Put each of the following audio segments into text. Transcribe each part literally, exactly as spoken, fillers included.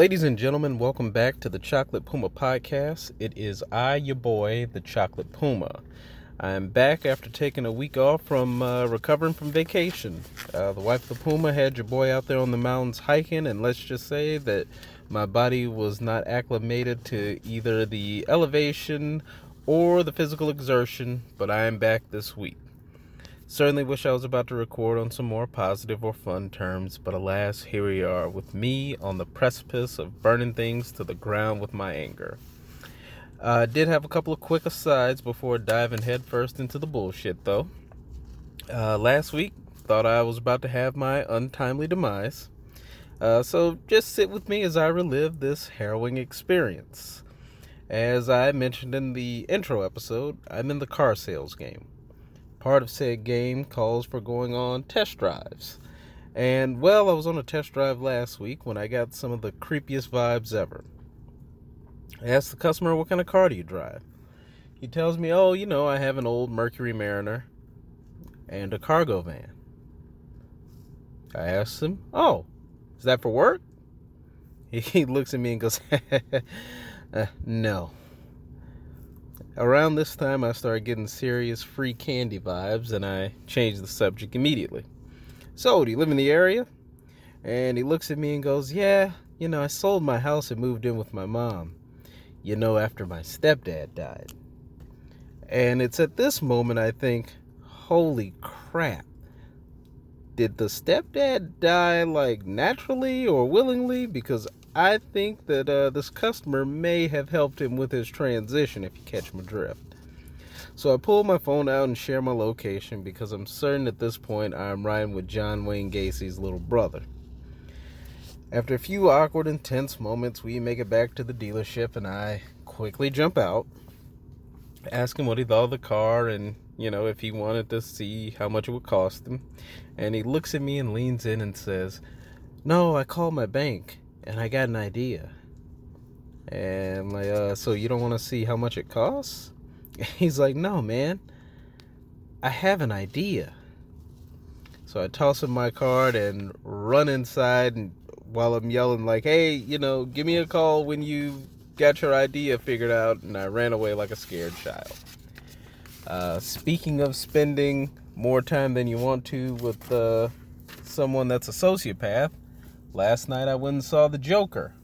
Ladies and gentlemen, welcome back to the Chocolate Puma podcast. It is I, your boy, the Chocolate Puma. I am back after taking a week off from uh, recovering from vacation. Uh, the wife of the Puma had your boy out there on the mountains hiking, and let's just say that my body was not acclimated to either the elevation or the physical exertion, but I am back this week. Certainly wish I was about to record on some more positive or fun terms, but alas, here we are with me on the precipice of burning things to the ground with my anger. I uh, did have a couple of quick asides before diving headfirst into the bullshit, though. Uh, last week, thought I was about to have my untimely demise, uh, so just sit with me as I relive this harrowing experience. As I mentioned in the intro episode, I'm in the car sales game. Part of said game calls for going on test drives. And, well, I was on a test drive last week when I got some of the creepiest vibes ever. I asked the customer, what kind of car do you drive? He tells me, oh, you know, I have an old Mercury Mariner and a cargo van. I asked him, oh, is that for work? He looks at me and goes, uh, no. Around this time, I started getting serious free candy vibes, and I changed the subject immediately. So, do you live in the area? And he looks at me and goes, yeah, you know, I sold my house and moved in with my mom, you know, after my stepdad died. And it's at this moment I think, holy crap, did the stepdad die, like, naturally or willingly? Because I think that uh, this customer may have helped him with his transition, if you catch my drift. So I pull my phone out and share my location, because I'm certain at this point I'm riding with John Wayne Gacy's little brother. After a few awkward and tense moments, we make it back to the dealership, and I quickly jump out, ask him what he thought of the car, and, you know, if he wanted to see how much it would cost him. And he looks at me and leans in and says, no, I called my bank. And I got an idea. And I'm like, uh, so you don't want to see how much it costs? He's like, no, man. I have an idea. So I toss him my card and run inside, and while I'm yelling like, hey, you know, give me a call when you got your idea figured out. And I ran away like a scared child. Uh, speaking of spending more time than you want to with uh, someone that's a sociopath, last night I went and saw The Joker,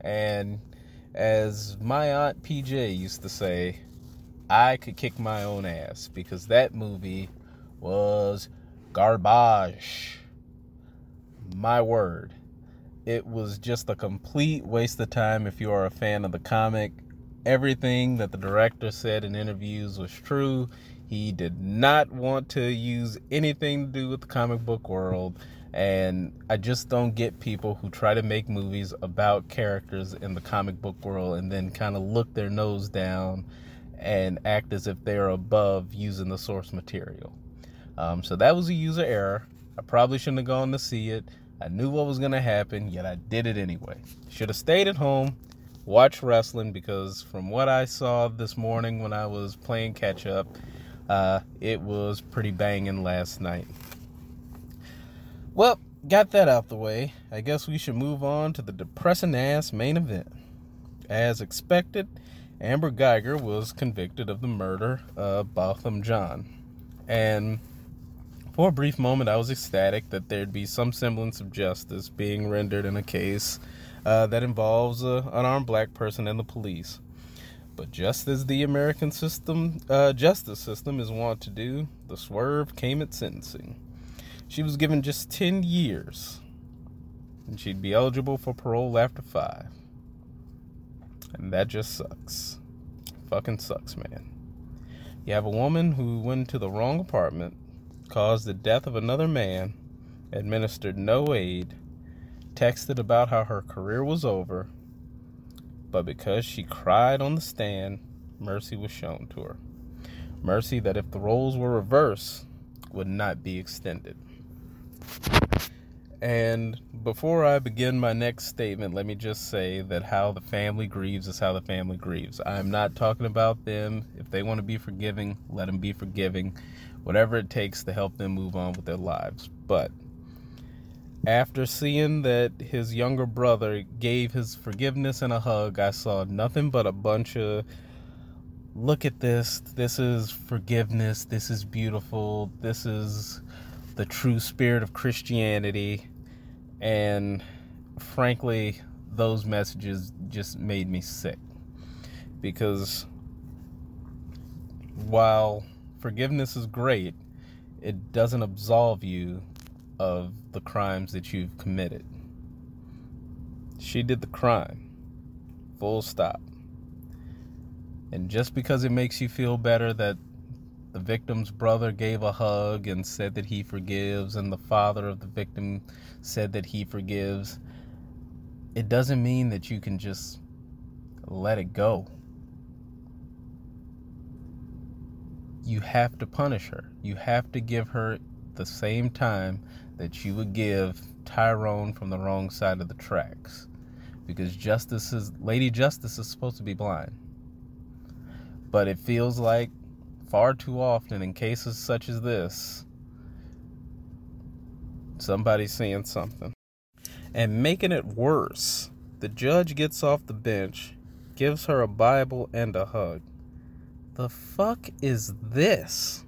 and as my Aunt P J used to say, I could kick my own ass, because that movie was garbage. My word. It was just a complete waste of time if you are a fan of the comic. Everything that the director said in interviews was true. He did not want to use anything to do with the comic book world. And I just don't get people who try to make movies about characters in the comic book world and then kind of look their nose down and act as if they're above using the source material. Um, so that was a user error. I probably shouldn't have gone to see it. I knew what was going to happen, yet I did it anyway. Should have stayed at home, watched wrestling, because from what I saw this morning when I was playing catch-up, uh, it was pretty banging last night. Well, got that out the way. I guess we should move on to the depressing-ass main event. As expected, Amber Guyger was convicted of the murder of Botham Jean. And for a brief moment, I was ecstatic that there'd be some semblance of justice being rendered in a case uh, that involves an unarmed black person and the police. But just as the American system, uh, justice system is wont to do, the swerve came at sentencing. She was given just ten years, and she'd be eligible for parole after five. And that just sucks. Fucking sucks, man. You have a woman who went to the wrong apartment, caused the death of another man, administered no aid, texted about how her career was over, but because she cried on the stand, mercy was shown to her. Mercy that, if the roles were reversed, would not be extended. And before I begin my next statement, let me just say that how the family grieves is how the family grieves. I'm not talking about them. If they want to be forgiving, let them be forgiving. Whatever it takes to help them move on with their lives. But After seeing that his younger brother gave his forgiveness and a hug, I saw nothing but a bunch of, look at this, this is forgiveness, this is beautiful, this is the true spirit of Christianity. And frankly, those messages just made me sick. Because while forgiveness is great, it doesn't absolve you of the crimes that you've committed. She did the crime. Full stop. And just because it makes you feel better that the victim's brother gave a hug and said that he forgives, and the father of the victim said that he forgives, it doesn't mean that you can just let it go. You have to punish her. You have to give her the same time that you would give Tyrone from the wrong side of the tracks, because justice is, Lady Justice is supposed to be blind. But it feels like far too often in cases such as this, somebody's saying something. And making it worse, the judge gets off the bench, gives her a Bible and a hug. The fuck is this?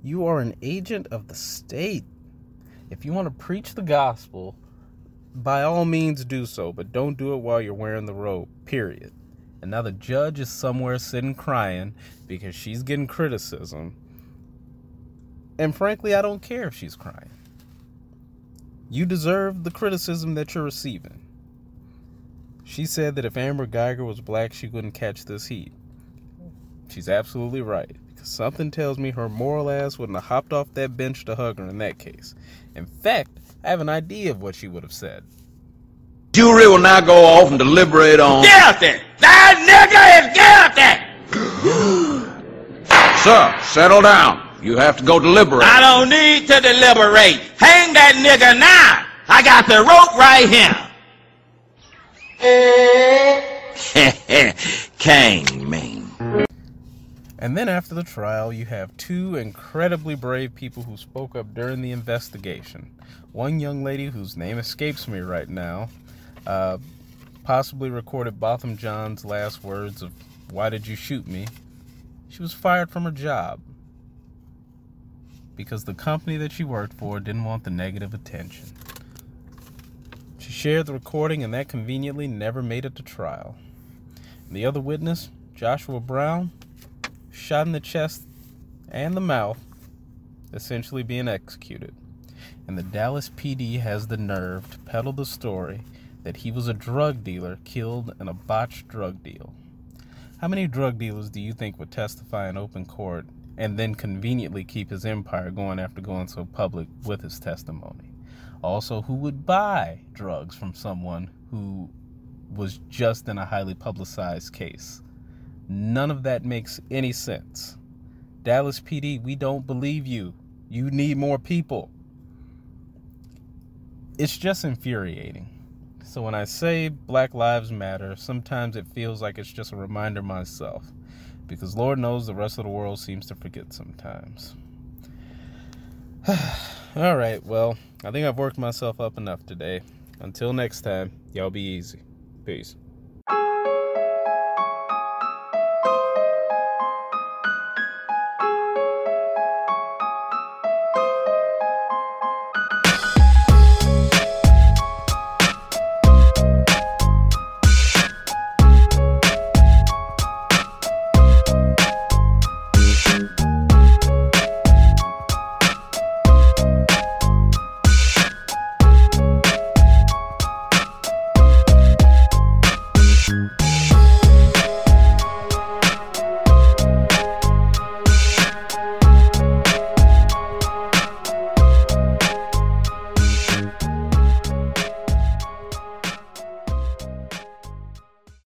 You are an agent of the state. If you want to preach the gospel, by all means do so, but don't do it while you're wearing the robe, period. And now the judge is somewhere sitting crying because she's getting criticism. And frankly, I don't care if she's crying. You deserve the criticism that you're receiving. She said that if Amber Guyger was black, she wouldn't catch this heat. She's absolutely right. Because something tells me her moral ass wouldn't have hopped off that bench to hug her in that case. In fact, I have an idea of what she would have said. Jury will now go off and deliberate on... Guilty! That nigga is guilty! Sir, settle down. You have to go deliberate. I don't need to deliberate. Hang that nigga now. I got the rope right here. Kang mean. And then after the trial, you have two incredibly brave people who spoke up during the investigation. One young lady whose name escapes me right now, uh, possibly recorded Botham Jean's last words of, "Why did you shoot me?" She was fired from her job because the company that she worked for didn't want the negative attention. She shared the recording, and that conveniently never made it to trial. And the other witness, Joshua Brown, shot in the chest and the mouth, essentially being executed. And the Dallas P D has the nerve to peddle the story that he was a drug dealer killed in a botched drug deal. How many drug dealers do you think would testify in open court and then conveniently keep his empire going after going so public with his testimony? Also, who would buy drugs from someone who was just in a highly publicized case? None of that makes any sense. Dallas P D, we don't believe you. You need more people. It's just infuriating. So when I say Black Lives Matter, sometimes it feels like it's just a reminder myself, because Lord knows the rest of the world seems to forget sometimes. All right, well, I think I've worked myself up enough today. Until next time, y'all be easy. Peace.